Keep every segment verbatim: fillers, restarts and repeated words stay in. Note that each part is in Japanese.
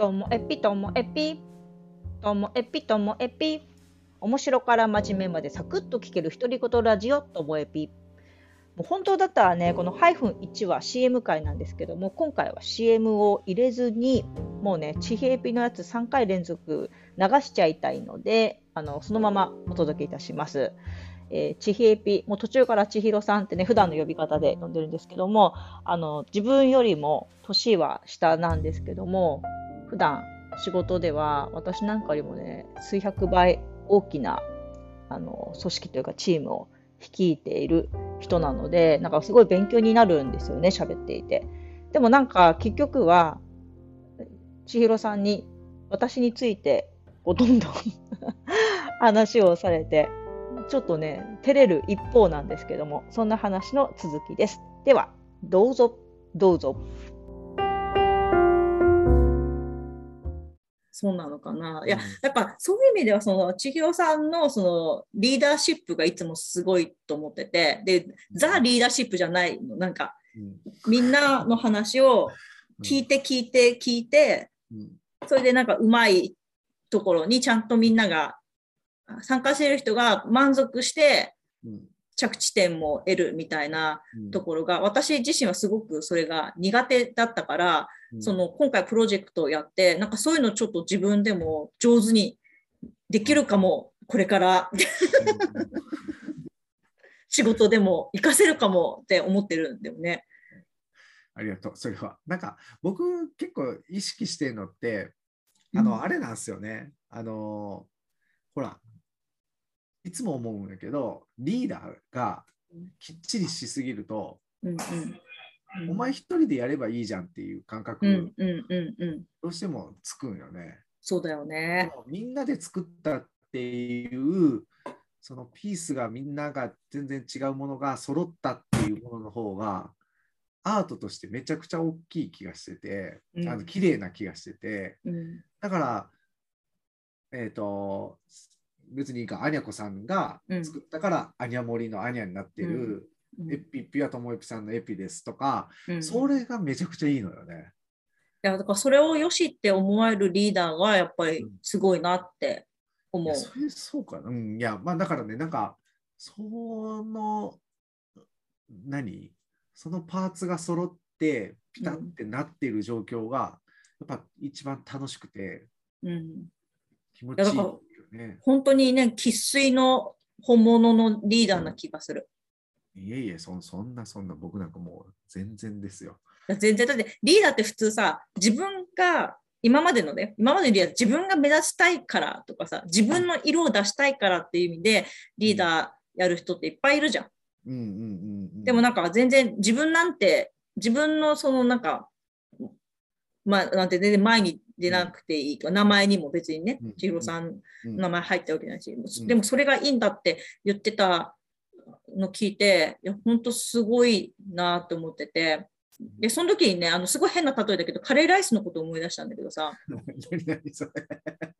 ともえぴともえぴともえぴともえぴ面白から真面目までサクッと聞ける独り言ラジオともえぴ。もう本当だったらねこのハイフンいちは シーエム 回なんですけども、今回は シーエム を入れずにもうねちへえぴのやつさんかい連続流しちゃいたいので、あのそのままお届けいたします。えー、ちひえぴ、もう途中からちひろさんってね普段の呼び方で呼んでるんですけども、あの自分よりも年は下なんですけども、普段仕事では私なんかよりもね数百倍大きなあの組織というかチームを率いている人なので、なんかすごい勉強になるんですよね喋っていて。でもなんか結局はちひろさんに私についてこうどんどん話をされて、ちょっとね照れる一方なんですけども、そんな話の続きです。ではどうぞどうぞ。そうなのかな、うん、いややっぱそういう意味ではその千尋さんのそのリーダーシップがいつもすごいと思ってて、でザ・リーダーシップじゃないの、なんか、うん、みんなの話を聞いて聞いて聞いて、うん、それでなんかうまいところにちゃんとみんなが参加している人が満足して着地点も得るみたいなところが、私自身はすごくそれが苦手だったから、その今回プロジェクトをやってなんかそういうのちょっと自分でも上手にできるかもこれから仕事でも活かせるかもって思ってるんだよね。ありがとう。それはなんか僕結構意識してるのってあのあれなんですよね、うん、あのほらいつも思うんだけど、リーダーがきっちりしすぎると、うんうんうん、お前一人でやればいいじゃんっていう感覚、うんうんうんうん、どうしてもつくんよね。そうだよね。みんなで作ったっていうそのピースがみんなが全然違うものが揃ったっていうものの方がアートとしてめちゃくちゃ大きい気がしてて、うん、あの綺麗な気がしてて、うん、だからえっと別にいいか、アニャコさんが作ったから、うん、アニャ森のアニャになってる、うん、エピエピはともえぴさんのエピですとか、うん、それがめちゃくちゃいいのよね。いやだからそれをよしって思えるリーダーがやっぱりすごいなって思う。うん、いやそれそうかな、うん、いやまあだからね、なんかその何そのパーツが揃ってピタってなっている状況が、うん、やっぱ一番楽しくて、うん、気持ちいい。ね、本当にね生粋の本物のリーダーな気がする。いえいえ そ, そんなそんな僕なんかもう全然ですよ。全然だってリーダーって普通さ自分が今までのね今までのリーダー自分が目指したいからとかさ自分の色を出したいからっていう意味でリーダーやる人っていっぱいいるじゃん。うんうんうんうん、でもなんか全然自分なんて自分のそのなんかまあなんて全然前にでなくていいと、名前にも別にね、千尋さんの名前入ったわけないし、でもそれがいいんだって言ってたの聞いて、いや本当すごいなと思ってて、でその時にねあのすごい変な例えだけどカレーライスのことを思い出したんだけどさ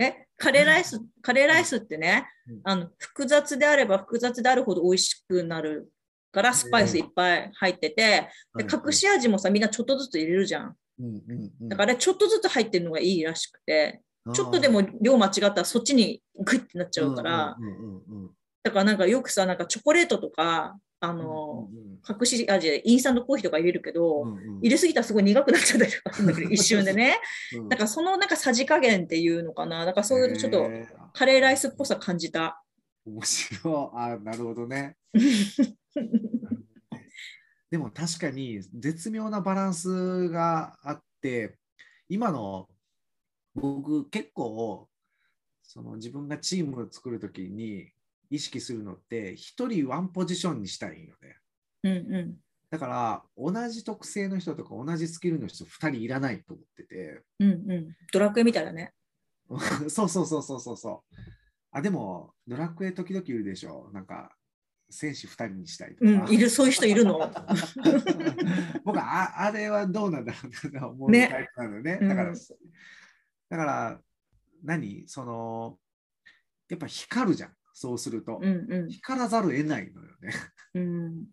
えカレーライスカレーライスってねあの複雑であれば複雑であるほど美味しくなるからスパイスいっぱい入ってて、で隠し味もさみんなちょっとずつ入れるじゃん。うんうんうん、だからちょっとずつ入ってるのがいいらしくて、ちょっとでも量間違ったらそっちにグッてなっちゃうから、うんうんうんうん、だからなんかよくさなんかチョコレートとかあの、うんうんうん、隠し味でインスタントコーヒーとか入れるけど、うんうん、入れすぎたらすごい苦くなっちゃったりとか一瞬でね、うん、だからそのなんかさじ加減っていうのかな、だからそういうちょっとカレーライスっぽさ感じた。面白い。あ、なるほどねでも確かに絶妙なバランスがあって、今の僕結構その自分がチームを作るときに意識するのって一人ワンポジションにしたいよね、うんうん、だから同じ特性の人とか同じスキルの人ふたりいらないと思ってて、うんうん、ドラクエみたいだねそうそうそうそうそうそう。あでもドラクエ時々いるでしょ、なんか選手ふたりにしたいとか、うん、いるそういう人いるの僕は あ, あれはどうなんだろうなと思うタイプなのね。だから、うん、だから何そのやっぱ光るじゃん、そうすると、うんうん、光らざるを得ないのよねうん、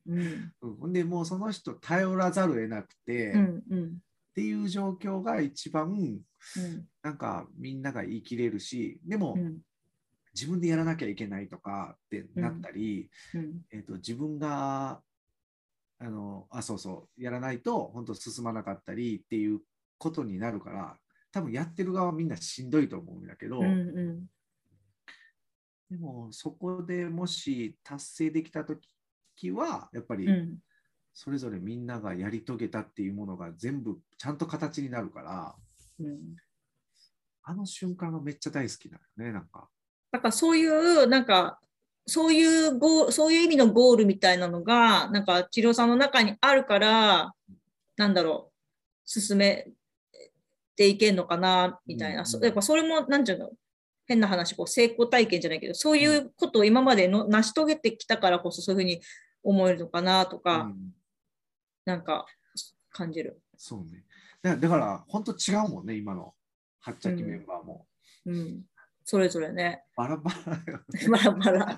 うん、でもうその人頼らざるを得なくて、うんうん、っていう状況が一番なんかみんなが言い切れるし、でも自分でやらなきゃいけないとかってなったり、えっと自分があのあそうそうやらないと本当進まなかったりっていうことになるから、多分やってる側はみんなしんどいと思うんだけど、うんうん、でもそこでもし達成できた時はやっぱりそれぞれみんながやり遂げたっていうものが全部ちゃんと形になるから、うん、あの瞬間がめっちゃ大好きだよね。なんかだからそういうなんかそういうゴー、そういう意味のゴールみたいなのが、なんか千尋さんの中にあるから、なんだろう、進めていけんのかな、みたいな。うんうん、やっぱそれも、なんていうの、変な話、こう成功体験じゃないけど、そういうことを今までの成し遂げてきたからこそ、そういうふうに思えるのかな、とか、うん、なんか感じる。そうね。だから、だから本当違うもんね、今の、はっちゃきメンバーも。うんうん、それぞれね。バラバラよ、ね。バラバラ。い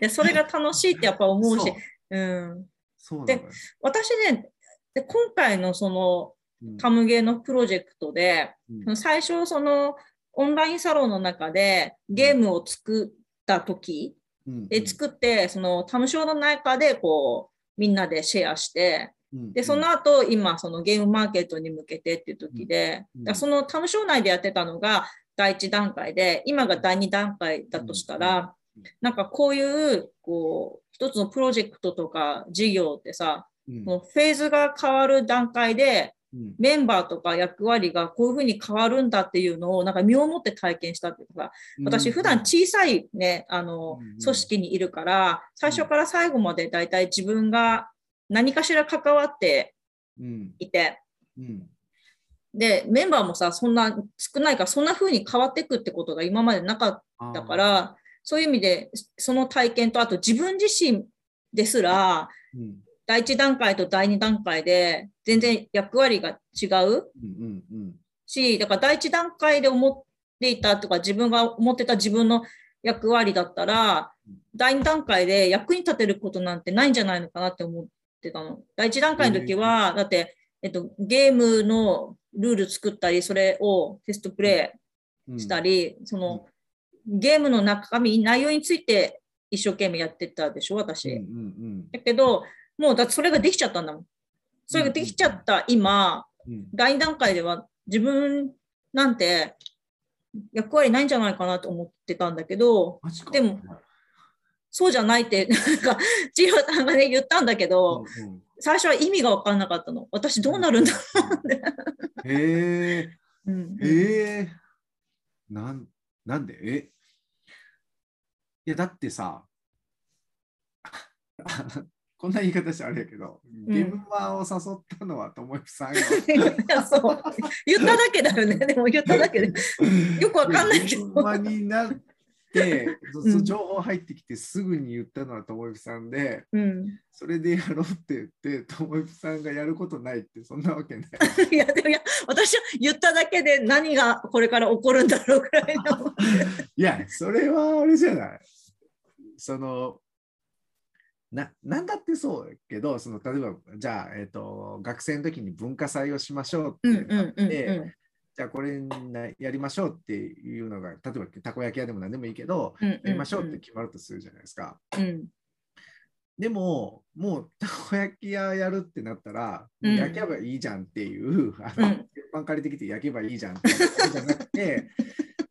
や、それが楽しいってやっぱ思うし。そう。うん。そうだね。で、私ね、で今回のその、タムゲーのプロジェクトで、うん、最初、その、オンラインサロンの中でゲームを作った時、うん、で作って、その、タムショーの中で、こう、みんなでシェアして、でその後今そのゲームマーケットに向けてっていう時で、うんうん、だそのタム省内でやってたのがだいいち段階で、今がだいに段階だとしたら、うんうん、なんかこういうこう一つのプロジェクトとか事業ってさ、うん、もうフェーズが変わる段階で、うん、メンバーとか役割がこういうふうに変わるんだっていうのをなんか身をもって体験したっていうか、私普段小さいねあの組織にいるから、最初から最後までだいたい自分が何かしら関わっていて、うんうん、でメンバーもさそんな少ないから、そんな風に変わっていくってことが今までなかったから、そういう意味でその体験と、あと自分自身ですら、うん、だいいち段階とだいに段階で全然役割が違うし、だからだいいち段階で思っていたとか自分が思ってた自分の役割だったら、だいに段階で役に立てることなんてないんじゃないのかなって思って。だいいち段階の時は、だって、えっと、ゲームのルール作ったり、それをテストプレイしたり、うん、そのゲームの中身、内容について一生懸命やってたでしょ、私。うんうんうん、だけど、もうだってそれができちゃったんだもん。それができちゃった今、うん、だいに段階では自分なんて役割ないんじゃないかなと思ってたんだけど、でも、そうじゃないって、なんか、千尋さんがね、言ったんだけど、うんうん、最初は意味が分からなかったの。私どうなるんだろうって。へえー。うん、えー、なん、なんでえいや、だってさ、こんな言い方してあれやけど、ゲームマーを誘ったのはともゆきさんが、うん、そう言っただけだよね。でも言っただけで。よく分かんないけど。で情報入ってきてすぐに言ったのはともゆきさんで、うん、それでやろうって言ってともゆきさんがやることないってそんなわけない。いやでもいや私は言っただけで何がこれから起こるんだろうくらいの。いやそれはあれじゃない。その な, なんだってそうだけど、その例えばじゃあ、えー、と学生の時に文化祭をしましょうってなって。うんうんうんうん、じゃあこれやりましょうっていうのが、例えばたこ焼き屋でも何でもいいけど、うんうんうん、やりましょうって決まるとするじゃないですか、うん、でももうたこ焼き屋やるってなったら、うん、焼けばいいじゃんっていうあの、うん、鉄板借りてきて焼けばいいじゃんっていうじゃなくて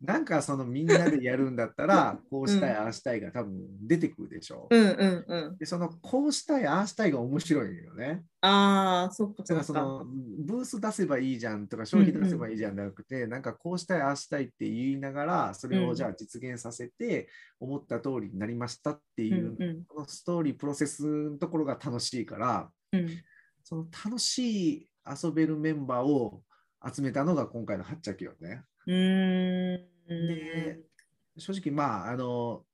なんかそのみんなでやるんだったらこうしたいああしたいが多分出てくるでしょう、うんうんうん、でそのこうしたいああしたいが面白いよね。ああそっかそっか。だからそのブース出せばいいじゃんとか商品出せばいいじゃんじゃなくて、うんうん、なんかこうしたいああしたいって言いながらそれをじゃあ実現させて思った通りになりましたっていう、うんうん、このストーリープロセスのところが楽しいから、うん、その楽しい遊べるメンバーを集めたのが今回のはっちゃきよね。うーんで正直まああの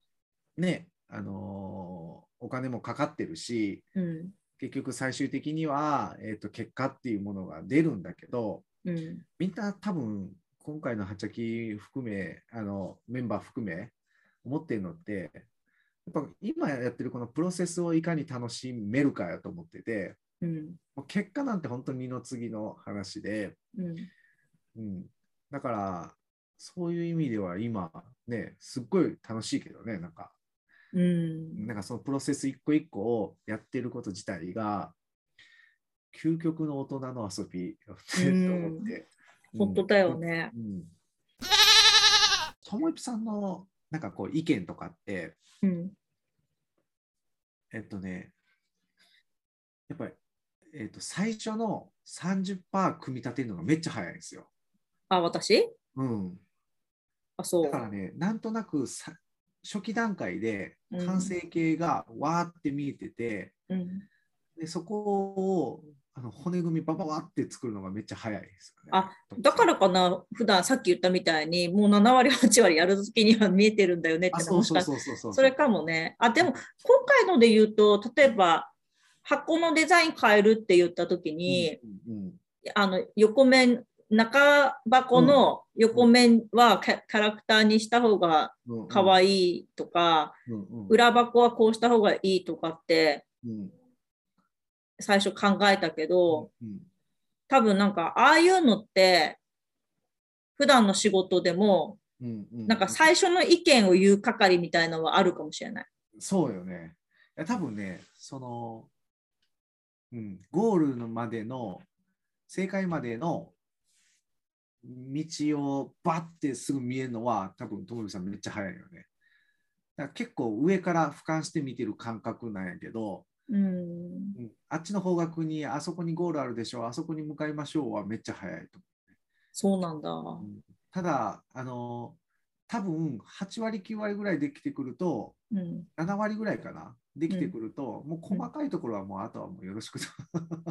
ねあのお金もかかってるし、うん、結局最終的には、えーと、結果っていうものが出るんだけど、うん、みんな多分今回のはっちゃき含めあのメンバー含め思ってるのってやっぱ今やってるこのプロセスをいかに楽しめるかやと思ってて、うん、結果なんて本当に二の次の話で、うんうん、だからそういう意味では今ねすっごい楽しいけどね、なんか、うん、なんかそのプロセス一個一個をやってること自体が究極の大人の遊びと思って、うんうん、本当だよね。ともいぷさんのなんかこう意見とかって、うん、えっとねやっぱり、えっと、最初の さんじゅっパーセント 組み立てるのがめっちゃ早いんですよ。あ、私？うん。あ、そう。だからね、なんとなくさ初期段階で完成形がわーって見えてて、うん、でそこをあの骨組みバババって作るのがめっちゃ早いですよね。あ、だからかな、普段さっき言ったみたいにもうなな割はち割やる時には見えてるんだよねって話した。それかもね。あ、でも今回ので言うと、例えば箱のデザイン変えるって言った時に、うんうんうん、あの横面中箱の横面はキャラクターにした方がかわいいとか、うんうん、裏箱はこうした方がいいとかって最初考えたけど、うんうん、多分なんかああいうのって普段の仕事でもなんか最初の意見を言う係みたいなのはあるかもしれない。そうよね。いや多分ね、その、うん、ゴールまでの正解までの道をバッてすぐ見えるのは多分ともいぷさんめっちゃ早いよね。だから結構上から俯瞰して見てる感覚なんやけど、うんうん、あっちの方角にあそこにゴールあるでしょ、あそこに向かいましょうはめっちゃ早いと思う、ね。そうなんだ、うん、ただあの多分はち割きゅう割ぐらいできてくると、うん、なな割ぐらいかなできてくると、うん、もう細かいところはもう、うん、あとはもうよろしくと。い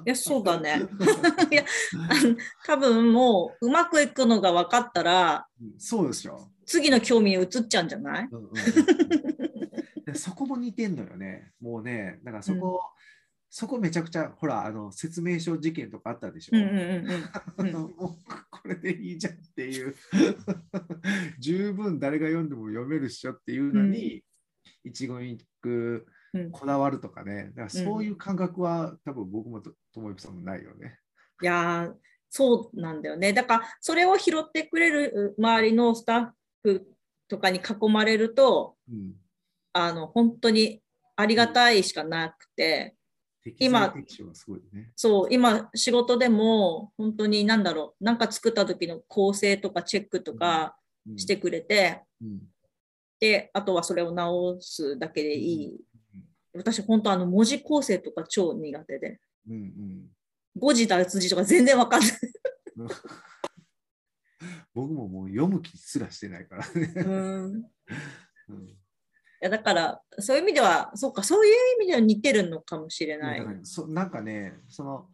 やそうだね。いやあの多分もううまくいくのが分かったら、うん、そうでしょ、次の興味に移っちゃうんじゃない？うんうんうん、そこも似てんのよね。もうね、だからそこ、うん、そこめちゃくちゃほらあの説明書事件とかあったでしょ。もうこれでいいじゃんっていう十分誰が読んでも読めるっしょっていうのに、うん、一言一句こだわるとかね、だからそういう感覚は、うん、多分僕もともいぷさんもないよね。いやそうなんだよね。だからそれを拾ってくれる周りのスタッフとかに囲まれると、うん、あの本当にありがたいしかなくて、うん、今、ね、そう今仕事でも本当に何だろう、なんか作った時の構成とかチェックとかしてくれて、うんうん、であとはそれを直すだけでいい。うん、私本当あの文字構成とか超苦手で、うんうん、誤字脱字とか全然分かんない僕ももう読む気すらしてないからねうん、うん、いやだからそういう意味ではそうか、そういう意味では似てるのかもしれない。そなんかね、その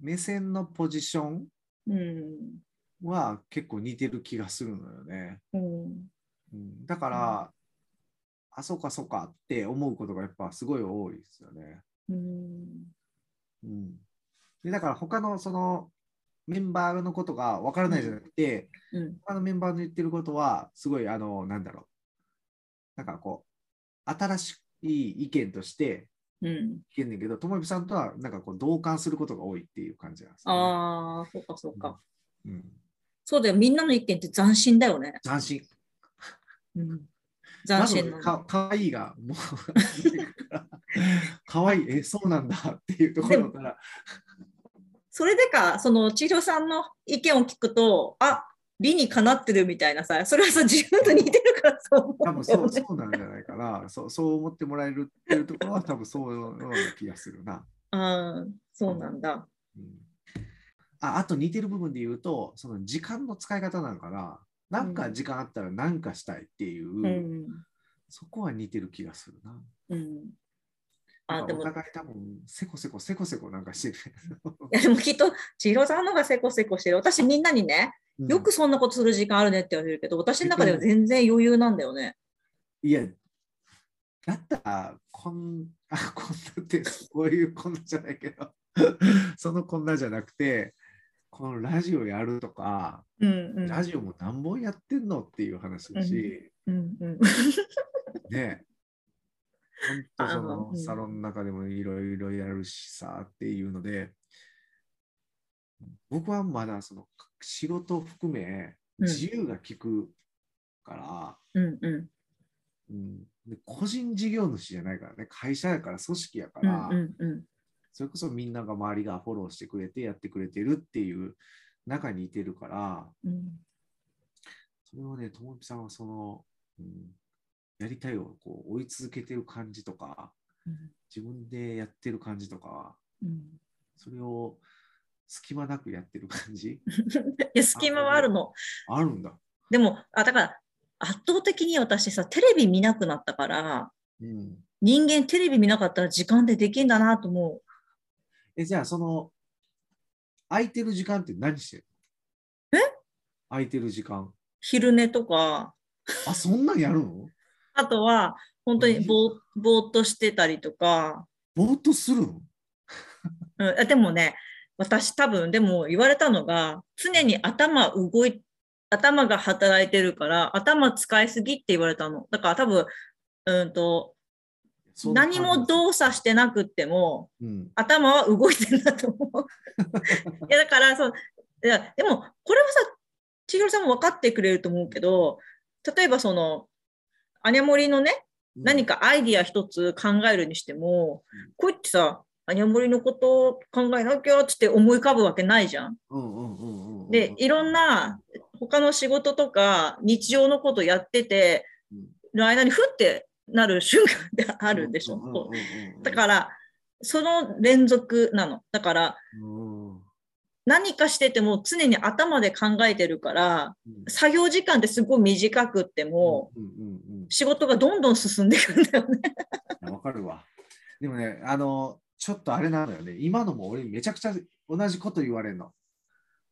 目線のポジションは結構似てる気がするのよね、うんうん、だから、うん、あそうかそうかって思うことがやっぱすごい多いですよね。うん、うん、でだから他のそのメンバーのことが分からないじゃなくて、うんうん、他のメンバーの言ってることはすごいあのなんだろう、なんかこう新しい意見として聞けんねんけど、ともいぷさんとはなんかこう同感することが多いっていう感じなんですよね。ああそうかそうか、うんうん、そうだよ、みんなの意見って斬新だよね。斬新うん斬新な、ま、か, かわいいがもうかわいい、えそうなんだっていうところからそれでか、その千尋さんの意見を聞くとあ理にかなってるみたいなさ、それはさ自分と似てるからそう思う、ね、多分そ う, そうなんじゃないかなそ, うそう思ってもらえるっていうところは多分そういうような気がするなあそうなんだ、うん、あ, あと似てる部分で言うとその時間の使い方なのかな、なんか時間あったら何かしたいっていう、うん、そこは似てる気がするな。うん、あでもお互い多分せこせこせこせこなんかしてる。いやでもきっと千尋さんのがせこせこしてる。私みんなにね、よくそんなことする時間あるねって言われるけど、うん、私の中では全然余裕なんだよね。いやだったらこんあこんなってこういうこんなじゃないけど、そのこんなじゃなくて。このラジオやるとか、うんうん、ラジオも何本やってんのっていう話だし、うんうんうん、ね本当そのサロンの中でもいろいろやるしさっていうので、僕はまだその仕事含め自由が利くから、うんうんうん、で個人事業主じゃないからね、会社やから組織やから、うんうんうん、それこそみんなが周りがフォローしてくれてやってくれてるっていう中にいてるから、うん、それはね、ともみさんはその、うん、やりたいをこう追い続けてる感じとか、うん、自分でやってる感じとか、うん、それを隙間なくやってる感じいや隙間はあるの。あるんだ。でもあだから圧倒的に私さテレビ見なくなったから、うん、人間テレビ見なかったら時間でできんだなと思う。えじゃあその空いてる時間って何してるの？え？空いてる時間。昼寝とか。あそんなんやるの？あとは本当にぼーっとしてたりとか。ぼーっとするの？うん、でもね私多分でも言われたのが常に頭動い頭が働いてるから頭使いすぎって言われたの。だから多分うんと何も動作してなくっても、うん、頭は動いてるんだと思う。いやだからそういやでもこれはさ千尋さんも分かってくれると思うけど、例えばそのアニャモリのね、うん、何かアイディア一つ考えるにしても、うん、こうやってさアニャモリのことを考えなきゃって思い浮かぶわけないじゃん。でいろんな他の仕事とか日常のことやってて、うん、の間にふってなる瞬間であるでしょ、うんうんうんうん、だからその連続なの。だから、うん、何かしてても常に頭で考えてるから、うん、作業時間ってすごい短くっても、うんうんうん、仕事がどんどん進んでいくんだよね。わかるわ。でもねあのちょっとあれなのよね、今のも俺めちゃくちゃ同じこと言われるの。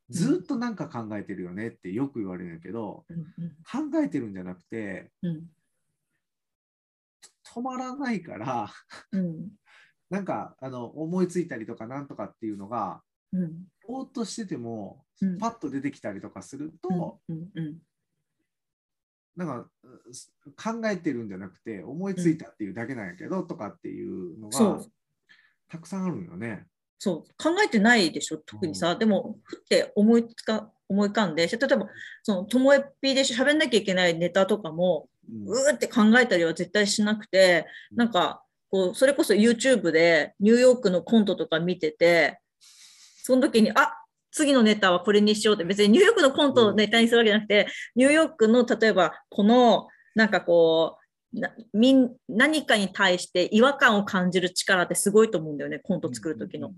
ずっとなんか考えてるよねってよく言われるんだけど、うんうん、考えてるんじゃなくて、うん、止まらないから、うん、なんかあの思いついたりとかなんとかっていうのが、うん、ぼーっとしてても、うん、パッと出てきたりとかすると、うんうんうん、なんか考えてるんじゃなくて思いついたっていうだけなんやけど、うん、とかっていうのがそうたくさんあるよね。そう考えてないでしょ特にさ、うん、でもふって思いつか思い浮かんで、例えばそのともえぴで喋んなきゃいけないネタとかも、うん、うーって考えたりは絶対しなくて、うん、なんかこうそれこそ YouTube でニューヨークのコントとか見てて、その時にあ次のネタはこれにしようって、別にニューヨークのコントをネタにするわけじゃなくて、うん、ニューヨークの例えばこのなんかこうなみん何かに対して違和感を感じる力ってすごいと思うんだよね、コント作る時の。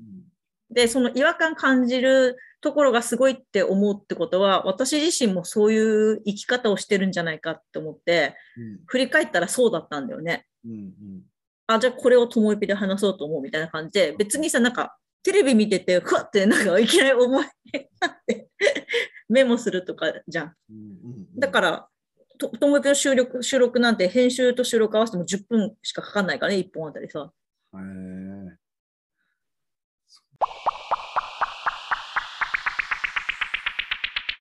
でその違和感感じるところがすごいって思うってことは、私自身もそういう生き方をしてるんじゃないかって思って、うん、振り返ったらそうだったんだよね、うんうん、あじゃあこれをともえぴで話そうと思うみたいな感じで、別にさなんかテレビ見ててふわってなんかいきなり思いになってメモするとかじゃん、うんうんうん、だからと, ともえぴの収録、収録なんて編集と収録合わせてもじゅっぷんしかかかんないからね、いっぽんあたりさ。へえ。